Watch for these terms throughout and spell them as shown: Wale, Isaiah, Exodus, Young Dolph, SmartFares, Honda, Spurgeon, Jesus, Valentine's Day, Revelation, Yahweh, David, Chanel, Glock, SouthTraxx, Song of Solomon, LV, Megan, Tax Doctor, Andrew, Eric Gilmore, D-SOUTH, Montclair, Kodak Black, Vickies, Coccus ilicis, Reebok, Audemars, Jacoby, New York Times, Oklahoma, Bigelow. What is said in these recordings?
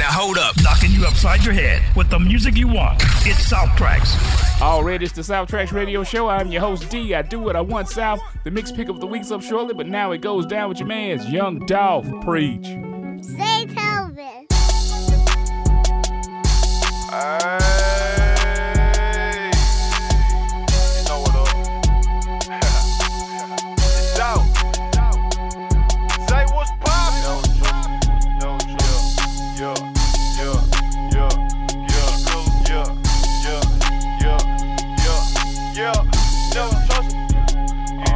Now hold up. Knocking you upside your head with the music you want. It's SouthTraxx. All right, it's the SouthTraxx radio show. I'm your host, D. I do what I want, South. The mix pick of the week's up shortly, but now it goes down with your man's Young Dolph. Preach. Say Telvin. Hey, you know what up? It's out. Say what's poppin'. No, yeah, yeah, yeah, yeah, yeah, yeah, yeah, yeah, yeah, never trust me.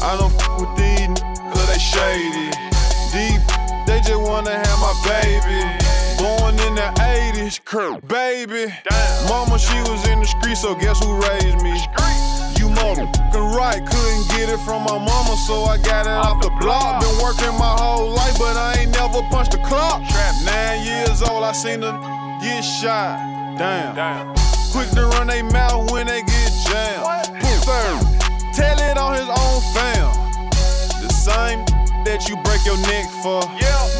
I don't fuck with these cause they shady. Deep, they just wanna have my baby. Born in the 80s, Kirk, baby. Damn. Mama, she was in the street, so guess who raised me? You motherfucking right, couldn't get it from my mama, so I got it off the block. Been working my whole life, but I ain't never punched the clock. 9 years old, I seen them get shot. Damn. Quick to run they mouth when they get jammed. Third, tell it on his own fam. The same that you break your neck for.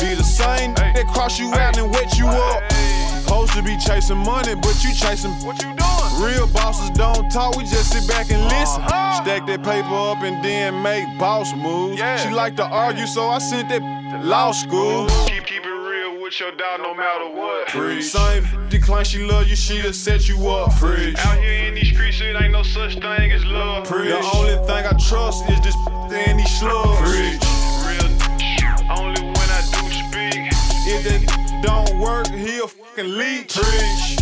Be the same that cross you out and wet you up. Supposed to be chasing money, but you chasing what you doing? Real bosses don't talk, we just sit back and listen. Stack that paper up and then make boss moves. She like to argue, so I sent that to law school. Keep it real with your dog no matter what. Preach. Same decline, she love you, she done set you up. Preach. Out here in these streets, it ain't no such thing as love. Preach. The only thing I trust is this and these slugs. Preach. Only when I do speak. If that don't work, he'll fucking leech. Preach.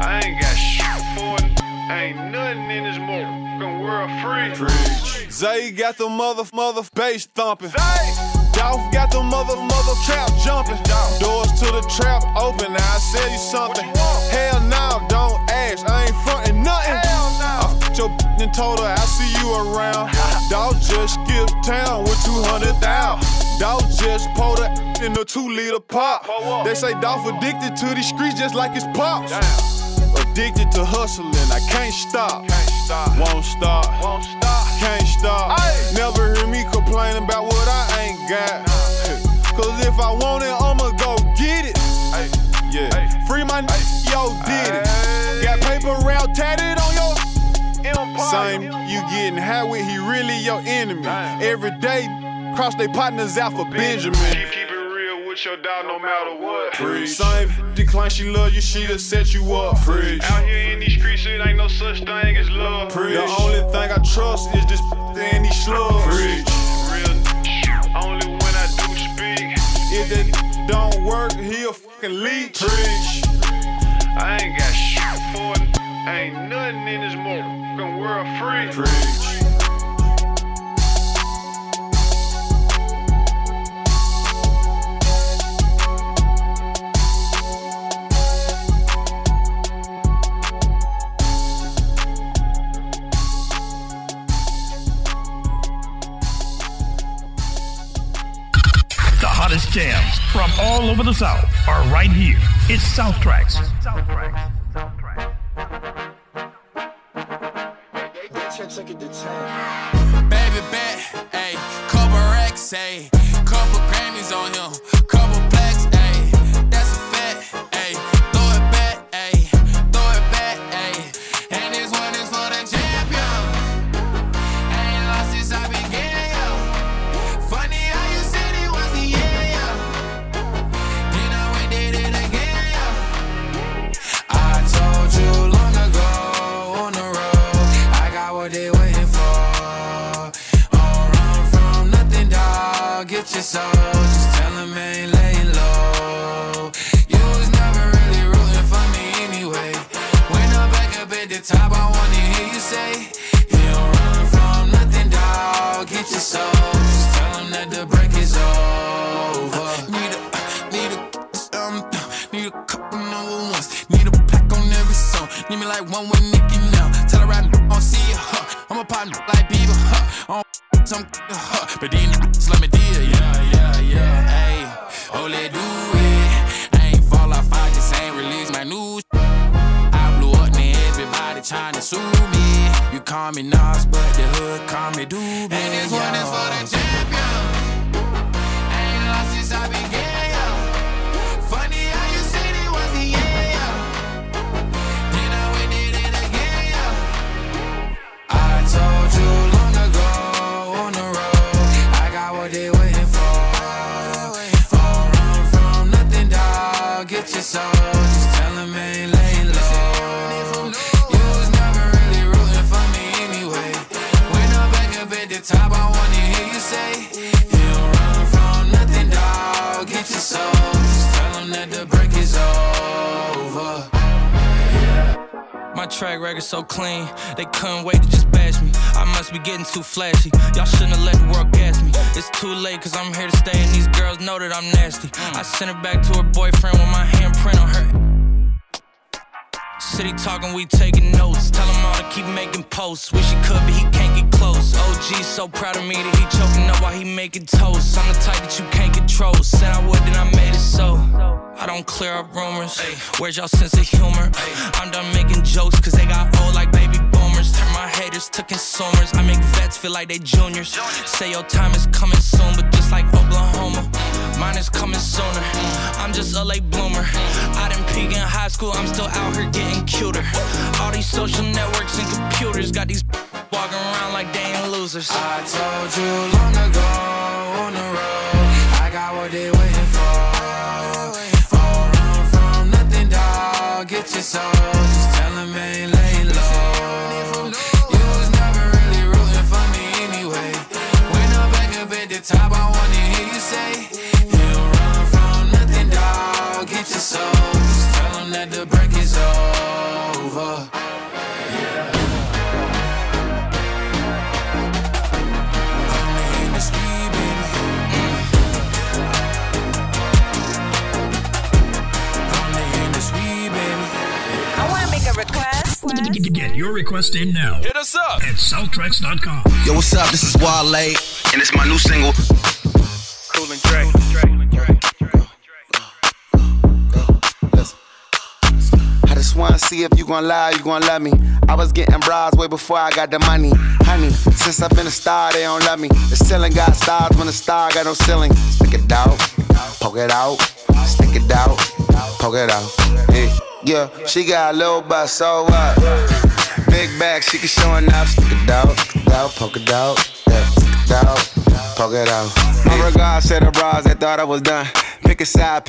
I ain't got shit for it. Ain't nothing in this motherfucking world free. Preach. Zay got the mother bass thumping. Zay. Dolph got the mother trap jumping. Doors to the trap open. Now I sell you something. You hell no, don't ask. I ain't fronting nothing. Hell no. Your and told her I see you around. Dog just skip town with 200,000. Dog just pulled her in a 2-liter pop. They say Dolph addicted to these streets just like his pops. Addicted to hustling, I can't stop. Won't stop. Can't stop. Never hear me complaining about what I ain't got. Cause if I want it, I'ma go get it. Yeah. Free my yo did it. Got paper round tatted on your. Same, you getting high with, he really your enemy. Every day, cross they partners out for Benjamin. Keep it real with your dog no matter what. Preach. Same, decline, she love you, she done set you up. Preach. Out here in these streets, it ain't no such thing as love. Preach. The only thing I trust is this and these slugs. Preach. Real only when I do speak. If that don't work, he'll fucking leech. Preach. I ain't got shit for it. Ain't nothing in this motherfucking world free. The hottest jams from all over the South are right here. It's SouthTraxx. Baby bet, ayy, couple racks, ayy, couple Grammys on him, couple plaques, ayy, that's a fact, ayy, throw it back, ayy, and this one is for the champion, I ain't lost since I began, yo, funny how you said it was the end, yo, then I went did it again, yo, I told you long ago on the road, I got what they want. Get your soul, just tell them I ain't laying low. You was never really rooting for me anyway. When I'm back up at the top, I wanna hear you say, you don't run from nothing, dog. Get your soul, just tell them that the break is over. Need a couple number ones. Need a pack on every song. Need me like one with Nicki now. Tell her I don't see ya, huh? I'm a pop like Bieber, huh? Some but then slam it deal, yeah. Ayy, oh, let do it. I ain't fall off, I just ain't release my news. I blew up, and everybody trying to sue me. You call me Nas, but the hood call me Doobie. And this one is for the champion. I ain't lost since I began, yo. your soul. Just tell him I ain't laying low. You was never really rooting for me anyway. When I'm back up at the top, I want to hear you say, you don't run from nothing, dog. Get your soul. Just tell him that the break is over. My track record so clean, they couldn't wait to just bash me. I must be getting too flashy, y'all shouldn't have let the world gas me. It's too late cause I'm here to stay and these girls know that I'm nasty. I sent her back to her boyfriend with my handprint on her. City talking, we taking notes, tell him all to keep making posts. Wish he could but he can't get close. OG so proud of me that he choking up while he making toast. I'm the type that you can't control, said I would then I made it so. I don't clear up rumors. Ay. Where's y'all sense of humor? Ay. I'm done making jokes cause they got old like baby boomers. Turn my haters to consumers. I make vets feel like they juniors. Say your time is coming soon, but just like Oklahoma, mine is coming sooner. I'm just a late bloomer. I didn't peak in high school, I'm still out here getting cuter. All these social networks and computers got these walking around like they ain't losers. I told you long ago on the road, I got what they waiting for. Get your soul, just tell him I ain't laying low. You was never really rooting for me anyway. When I'm back up at the top, I wanna hear you say, you don't run from nothing, dog. Get your soul, just tell him that the break is over. Get your request in now. Hit us up at SouthTraxx.com. Yo, what's up? This is Wale, and it's my new single, Cool and Drake. I just want to see if you gon' lie or you gon' love me. I was getting brides way before I got the money. Honey, since I've been a star, they don't love me. The ceiling got stars when the star got no ceiling. Stick it out, poke it out, stick it out, poke it out. Hey. Yeah, she got a little butt, so what? Big bag, she can show enough. Stick it out, poke it out, stick it out, poke it out. My regards to the bras that thought I was done. Pick a side,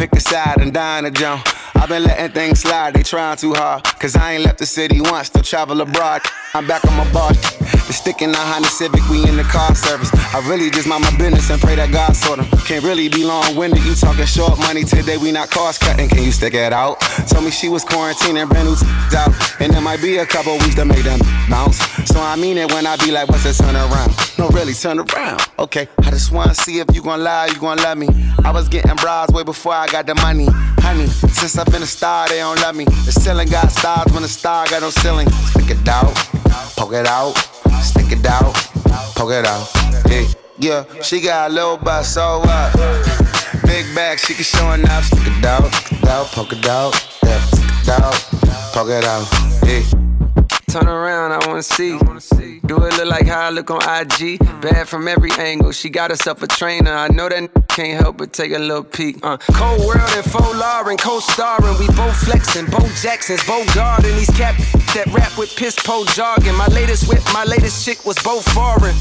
and die in the jump. I've been letting things slide, they trying too hard. Cause I ain't left the city once, still travel abroad. I'm back on my bar. The stick in the Honda Civic, we in the car service. I really just mind my business and pray that God sort them. Can't really be long-winded, you talking short money. Today we not cost cutting, can you stick it out? Told me she was quarantining, brand new out. And there might be a couple weeks to make them bounce. So I mean it when I be like, what's the turn around? No, really, turn around, okay. I just wanna see if you gon' lie or you gon' love me. I was getting brides way before I got the money. Honey, since I've been a star, they don't love me. The ceiling got stars when the star got no ceiling. Stick it out, poke it out. Stick it out, poke it out. Yeah, yeah, she got a little butt, so what? Big bag, she can show enough. Stick it out, poke it out. Yeah, stick it out, poke it out. Yeah. Turn around, I wanna see. Do it look like how I look on IG? Bad from every angle. She got herself a trainer. I know that can't help but take a little peek. Cold world and faux law and co-starring. We both flexing, Bo Jackson's, Bo Garden. These cap that rap with piss po jargon. My latest whip, my latest chick was both foreign.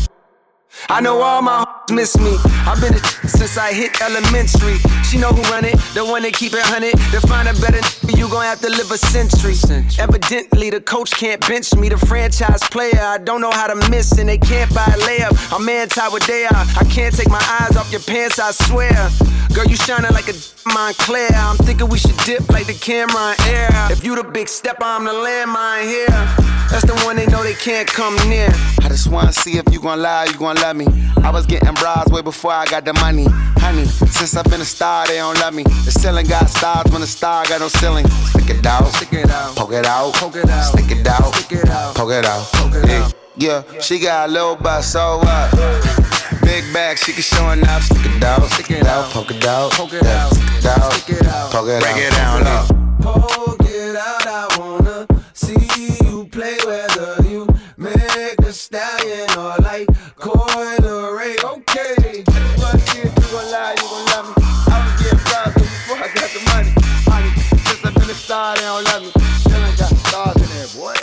I know all my hoes miss me. I've been a since I hit elementary. She know who run it, the one that keep it hunted. To find a better you gon' have to live a century. Evidently, the coach can't bench me. The franchise player, I don't know how to miss. And they can't buy a layup. I'm anti-Wadea. I can't take my eyes off your pants, I swear. Girl, you shining like a Montclair. I'm thinking we should dip like the camera in air. If you the big stepper, I'm the landmine here. That's the one they know they can't come near. I just wanna see if you gon' lie or you gon' love me. I was getting brides way before I got the money. Honey, since I've been a star, they don't love me. The ceiling got stars when the star got no ceiling. Stick it out, poke it out, stick it out, poke it out. Yeah, she got a little butt, so what? Big bag, she can show enough. Stick it out, poke it out, poke it out, poke it out. Break it down, up. Poke it out, I wanna see. Play whether you make a stallion or like Coil Ray. Okay, what you gon' lie, you gon' love me. I was getting proud before I got the money. Honey, since I've been a star, they don't love me. Still ain't got stars in there, boy.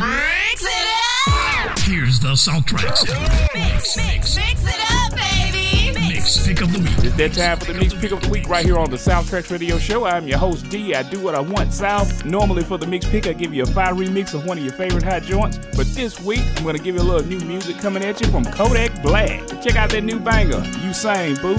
Mix it up. Here's the SouthTraxx. Mix it up, baby. Mix pick of the week. is that time for the Mix Pick of the Week right here on the SouthTraxx Radio Show. I'm your host, D. I do what I want, South. Normally for the Mix Pick, I give you a fire remix of one of your favorite hot joints. But this week, I'm going to give you a little new music coming at you from Kodak Black. Check out that new banger. You sang, boo.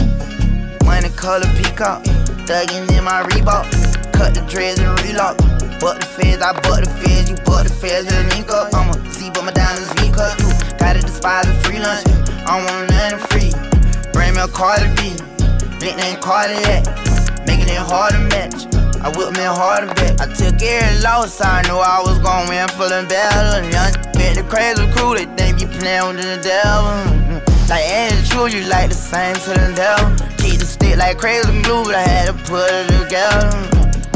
Money color peacock, thuggin' in my Reebok. Cut the dreads and relock. Buck the feds, I buck the feds. You buck the feds with a link up. I'm a Z, but my diamonds V-cut. Gotta despise the free lunch. I don't want nothing free. Bring me a car to be, nickname Cardiac, making it hard to match. I whip me hard to bet. I took every loss, I knew I was gon' win, feeling better. Young bit the crazy crew, they think you playing with the devil. Like Andrew, you like the same to the devil. Keep the stick like crazy glue, but I had to put it together.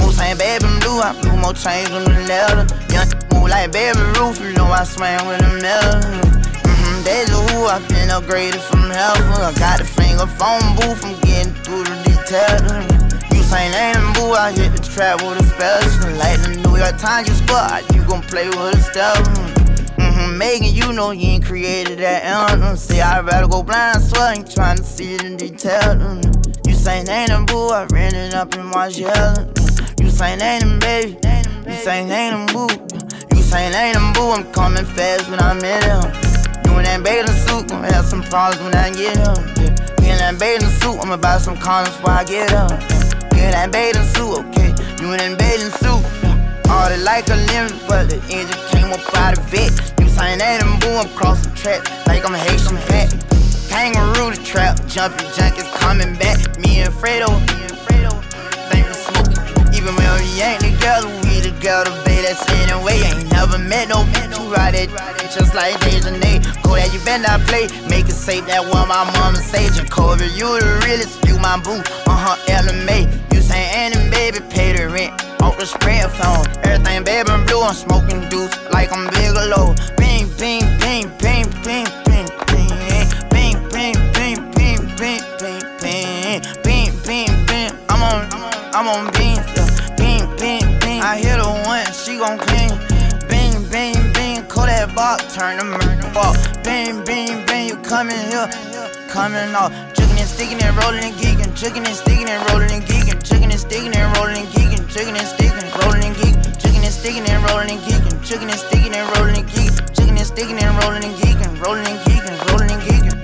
Moose ain't baby blue, I blew more change than the letter. Young move like baby roof, you know I swing with the metal. Deja vu, I've been upgraded from heaven. I got the finger phone booth, I'm getting through the detector. You say name boo, I hit the trap with a special. Like the New York Times, you squad, you gon' play with a step. Megan, you know you ain't created that anthem. Say I'd rather go blind, so I ain't tryna see it in detail. You say name boo, I ran it up in my shell. You say name baby, you say name boo. You say name boo, I'm coming fast when I'm in him. In that bathing suit, gonna have some problems when I get up. Yeah. In that bathing suit, I'ma buy some condoms before I get up. Yeah. In that bathing suit, okay, you in that bathing suit. Yeah. All they like a limit, but the engine came up out of it. You sign that and boo, I'm crossing track like I'm Haitian hat. Kangaroo the trap, jumping junk is coming back. Me and Fredo, think we smoking. Even when we ain't together, we together, baby, that's anyway. Ain't never met no bitch who ride it. Just like Dejanay, Kodak, you better not play. Make it safe, that what my mama say. Jacoby, you the realest, you my boo. LMA, you say Annie, baby, pay the rent off the spread phone. Everything baby blue, I'm smoking deuce like I'm Bigelow. Bing, bing, bing, bing, bing, bing, bing, bing, bing, bing, bing, bing, bing, bing, bing, bing, bing. I'm on beans, bing, bing, bing. I hit her one, she gon' clean. Bing, bing, bing. Kodak Black, turn the murder ball. Bing, bing, bing, you coming here, coming off. Chicken and sticking and rolling and geeking. Chicken and sticking and rolling and geeking. Chicken and sticking and rolling and geeking. Chicken and sticking and rolling and geeking. Chicken and sticking and rolling and geeking. Chicken and sticking and rolling and geeking. Chicken and sticking and rolling and geeking. Rolling and geeking, rolling and geeking.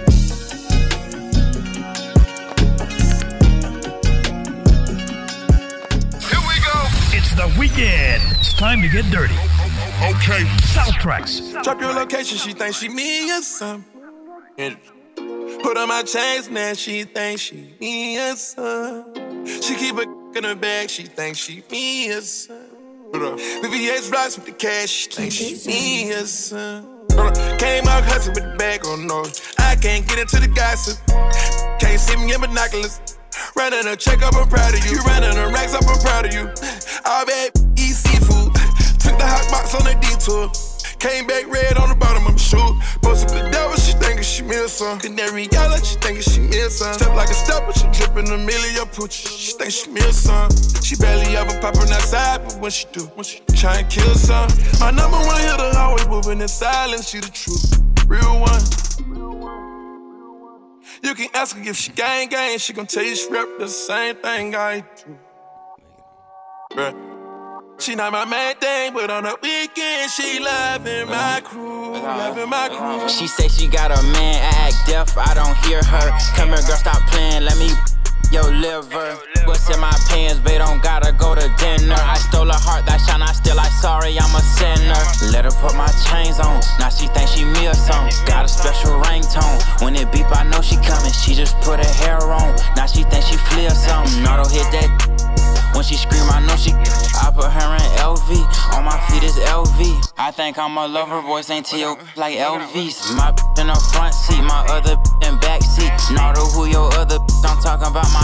Here we go. It's the weekend. It's time to get dirty. Okay, SouthTraxx. Drop your location, she thinks she me or something. Put on my chains now, she thinks she me or something. She keep her in her bag, she thinks she me or something. VVS rocks with the cash, she thinks she me or something. Came out hustling with the bag on noise. I can't get into the gossip. Can't see me in binoculars. Running a check up, I'm proud of you. Running a racks up, I'm proud of you. All bad, eat seafood. Took the hot box on that detour. Came back red on the bottom of my shoe. Posted the devil, she thinkin' she missin'. Canary yellow, she thinkin' she missin'. Step like a stepper, she drippin' a million pooch. She think she missin'. She barely ever poppin' outside, but when she do, try and kill some. My number one hitter always movin' in silence. She the truth, real one. You can ask her if she gang, she gon' tell you she rep the same thing I do. Bruh. She not my main thing, but on the weekend she loving my crew, loving my crew. She say she got a man, I act deaf, I don't hear her. Come here, girl, stop playing, let me your liver. What's in my pants, babe, don't gotta go to dinner. I stole her heart, that shine, I still like sorry, I'm a sinner. Let her put my chains on, now she think she me or something. Got a special ringtone, when it beep, I know she coming. She just put her hair on, now she think she flee or something. No, don't hit that. When she scream, I know she. I put her in LV. On my feet is LV. I think I'm a lover, boys ain't T.O. like LVs. My in the front seat, my other in back seat. Not who your other. I'm talking about my.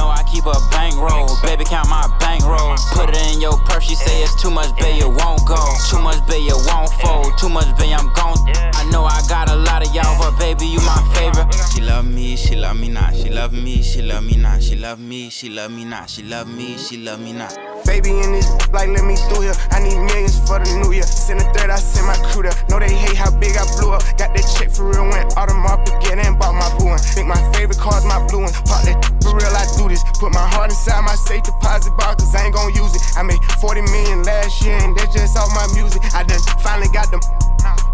No, I keep a bankroll. Baby, count my bankroll. Put it in your purse. She say it's too much, baby, it won't go. Too much, baby, it won't fold. Too much, baby, I'm gone. I know I got a lot of y'all, but baby, you my favorite. She love me, she love me not. She love me, she love me not. She love me, she love me not. She love me, she love me not. Baby in this like let me through here. I need millions for the new year. Send a third, I send my crew there. Know they hate how big I blew up. Got that check for real, went Audemars, Birkin, and bought my blue one. Think my favorite car's my blue one. Pop that for real, I do this. Put my heart inside my safe deposit box, cause I ain't gon' use it. I made 40 million last year, and that's just all my music. I done finally got them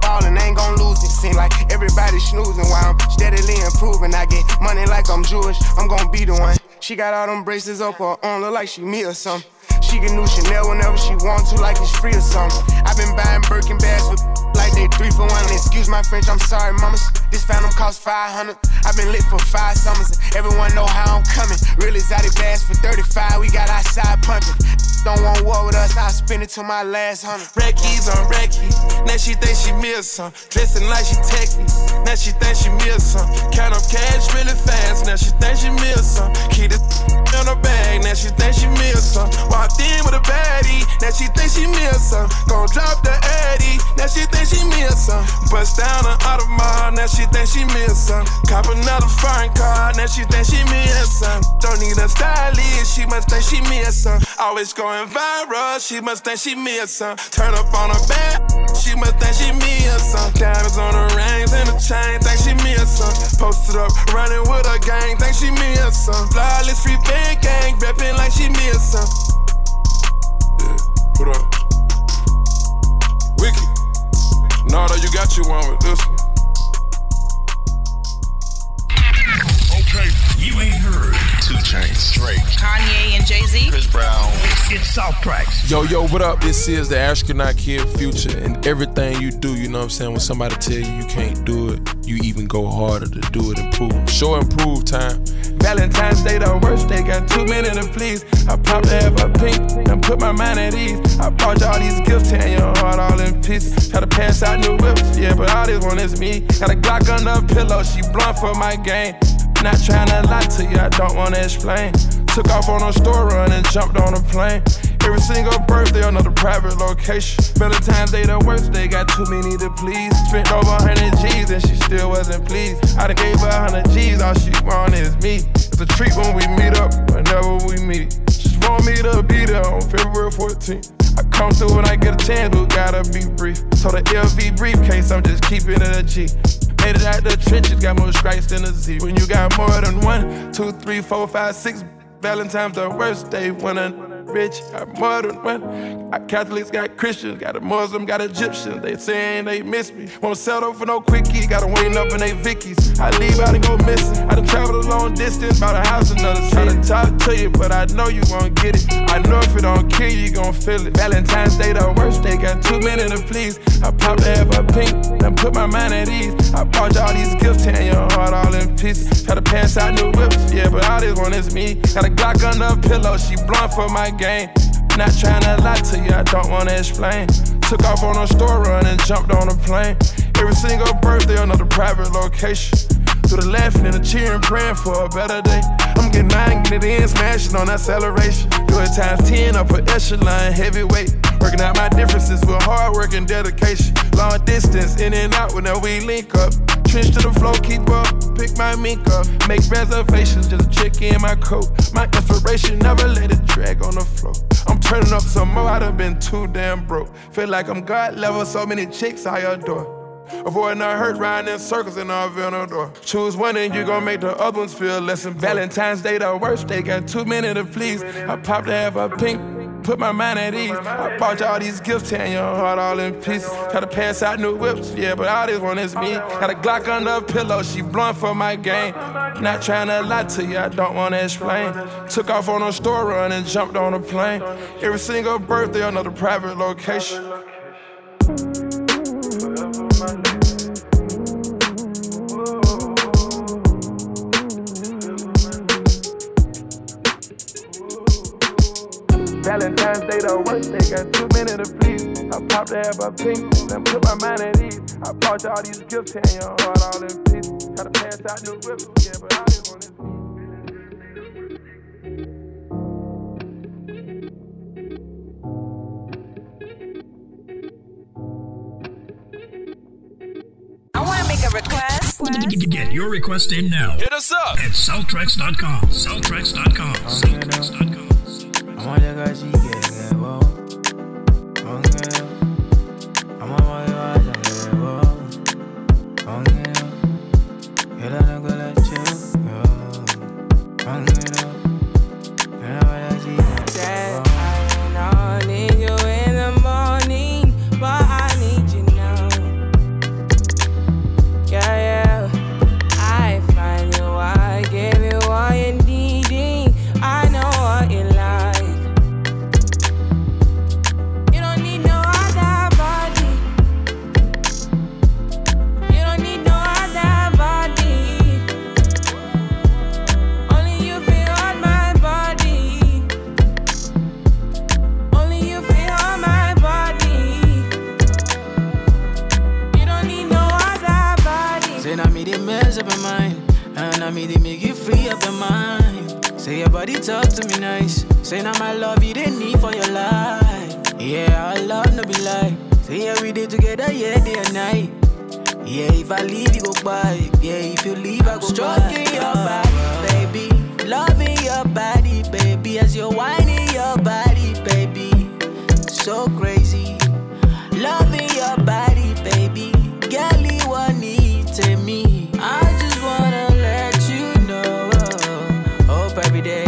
ballin', ain't gon' lose it. Seem like everybody snoozing while I'm steadily improving. I get money like I'm Jewish, I'm gon' be the one. She got all them braces up her arm, look like she me or something. She get new Chanel whenever she want to, like it's free or something. I've been buying Birkin bags with like they 3 for 1. Excuse my French, I'm sorry, mama. This phantom cost 500. I've been lit for 5 summers, and everyone know how I'm coming. Real exotic bags for 35. We got outside punching. Don't want war with us, I spend it till my last 100. Reckies on Recky, now she think she me or something. Dressing like she techie, now she think she me or something. Count up cash really fast, now she think she me or something. Keep this in her bag, now she think she me or something. Walked in with a baddie, now she think she me or something. Gon' drop the Addy, now she think she me or something. Bust down an Audemars, now she think she me or something. Cop another foreign car, now she think she me or something. Don't need a stylist, she must think she me or something. Always going viral, she must think she me or something. Turn up on her back, she must think she me or something. Diamonds on her rings and the chain, think she me or something. Posted up, running with her gang, think she me or something. Flawless free band gang, reppin' like she me or something. Yeah, put up. Wiki, Nardo, you got you one with this one. Okay, you ain't heard. 2 Chainz, Drake, Kanye and Jay-Z, Chris Brown. It's SouthTraxx. Yo, what up? This is the astronaut kid Future. And everything you do, you know what I'm saying, when somebody tell you you can't do it, you even go harder to do it and prove. Show improve time. Valentine's Day the worst, they got too many to please. I popped to have a pink and put my mind at ease. I brought you all these gifts and your heart all in pieces. Try to pass out new whips, yeah, but all this one is me. Got a Glock under a pillow, she blunt for my game. Not trying to lie to you, I don't want to explain. Took off on a store run and jumped on a plane. Every single birthday on another private location. Valentine's Day the worst, they got too many to please. Spent over 100 G's and she still wasn't pleased. I done gave her 100 G's, all she want is me. It's a treat when we meet up, whenever we meet. She want me to be there on February 14th. I come through when I get a chance, but gotta be brief. Told the LV briefcase, I'm just keeping it a G. Made it out the trenches, got more stripes than a Z. When you got more than 1, 2, 3, 4, 5, 6, Valentine's the worst day. When a rich got more than one. Got Catholics, got Christians, got a Muslim, got Egyptians. They saying they miss me. Won't settle for no quickie, gotta wait up in they Vickies. I leave out and go missing. I done traveled a long distance, bought a house another city. Tryna talk to you, but I know you gon' get it. I know if it don't kill you, you gon' feel it. Valentine's Day the worst day, got too many to please. I popped to have a pink, then put my mind at ease. I bought you all these gifts, tearing your heart all in pieces. Try to pass out new whips, yeah, but all this one is me. Got a Glock under a pillow, she blunt for my game. Not trying to lie to you, I don't want to explain. Took off on a store run and jumped on a plane. Every single birthday on another private location. Through the laughing and the cheering, praying for a better day. I'm getting mine, getting it in, smashing on acceleration. Do it times 10, I put echelon, heavyweight. Working out my differences with hard work and dedication. Long distance, in and out, whenever we link up. Trench to the floor, keep up, pick my mink up. Make reservations, just a chick in my coat. My inspiration, never let it drag on the floor. I'm turning up some more, I done been too damn broke. Feel like I'm God level, so many chicks I adore. Avoiding her hurt, riding in circles in our vinyl door. Choose one and you gon' make the other ones feel less important. Valentine's Day the worst, they got too many to please. I popped to have a pink, put my mind at ease. I bought you all these gifts, tearing your heart all in pieces. Try to pass out new whips, yeah, but all this one is me. Got a Glock under a pillow, she blunt for my game. Not trying to lie to you, I don't want to explain. Took off on a store run and jumped on a plane. Every single birthday on another private location. Valentine's Day the worst, they got too many to please. I popped to have a pink, then put my mind at ease. I bought you all these gifts, tearing your heart all in pieces. Gotta pass out new whips, yeah, but I didn't want it. Request. Get your request in now. Hit us up at SouthTraxx.com. SouthTraxx.com. SouthTraxx.com. I want that guy, she gets. talk to me nice. Say now my love you didn't need for your life. Yeah, I love no be like. Say yeah, we did together, yeah, day and night. Yeah, if I leave, you go by. Yeah, if you leave, I go by. Stroking your body, baby. Loving your body, baby. As you're whining your body, baby. So crazy. Loving your body, baby. Girl, you want me, take me. I just wanna let you know. Hope every day.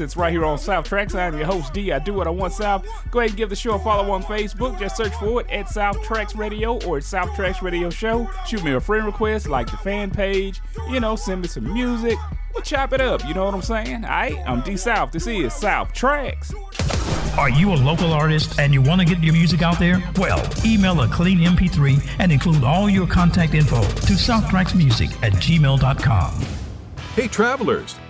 It's right here on SouthTraxx. I'm your host D. I do what I want South. Go ahead and give the show a follow on Facebook. Just search for it at SouthTraxx Radio or at SouthTraxx Radio Show. Shoot me a friend request, like the fan page. You know, send me some music. We'll chop it up. You know what I'm saying? All right, I'm D South. This is SouthTraxx. Are you a local artist and you want to get your music out there? Well, email a clean MP3 and include all your contact info to SouthTraxxMusic@gmail.com. Hey, travelers.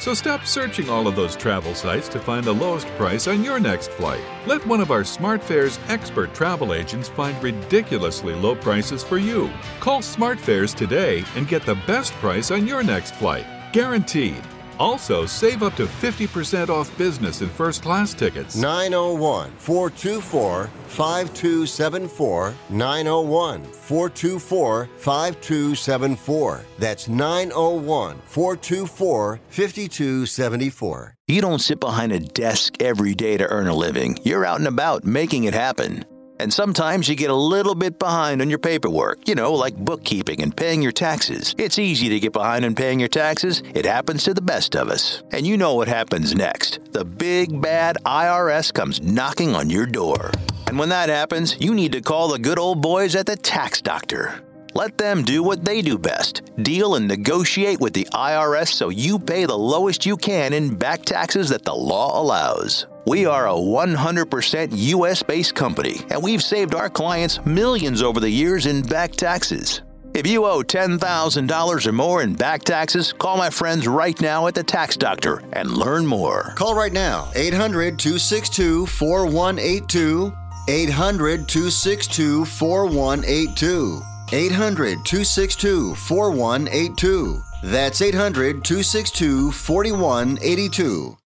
So stop searching all of those travel sites to find the lowest price on your next flight. Let one of our SmartFares expert travel agents find ridiculously low prices for you. Call SmartFares today and get the best price on your next flight. Guaranteed. Also, save up to 50% off business and first class tickets. 901-424-5274. 901-424-5274. That's 901-424-5274. You don't sit behind a desk every day to earn a living. You're out and about making it happen. And sometimes you get a little bit behind on your paperwork, you know, like bookkeeping and paying your taxes. It's easy to get behind on paying your taxes. It happens to the best of us. And you know what happens next. The big, bad IRS comes knocking on your door. And when that happens, you need to call the good old boys at the Tax Doctor. Let them do what they do best, deal and negotiate with the IRS so you pay the lowest you can in back taxes that the law allows. We are a 100% U.S.-based company, and we've saved our clients millions over the years in back taxes. If you owe $10,000 or more in back taxes, call my friends right now at the Tax Doctor and learn more. Call right now, 800-262-4182, 800-262-4182. 800-262-4182. That's 800-262-4182.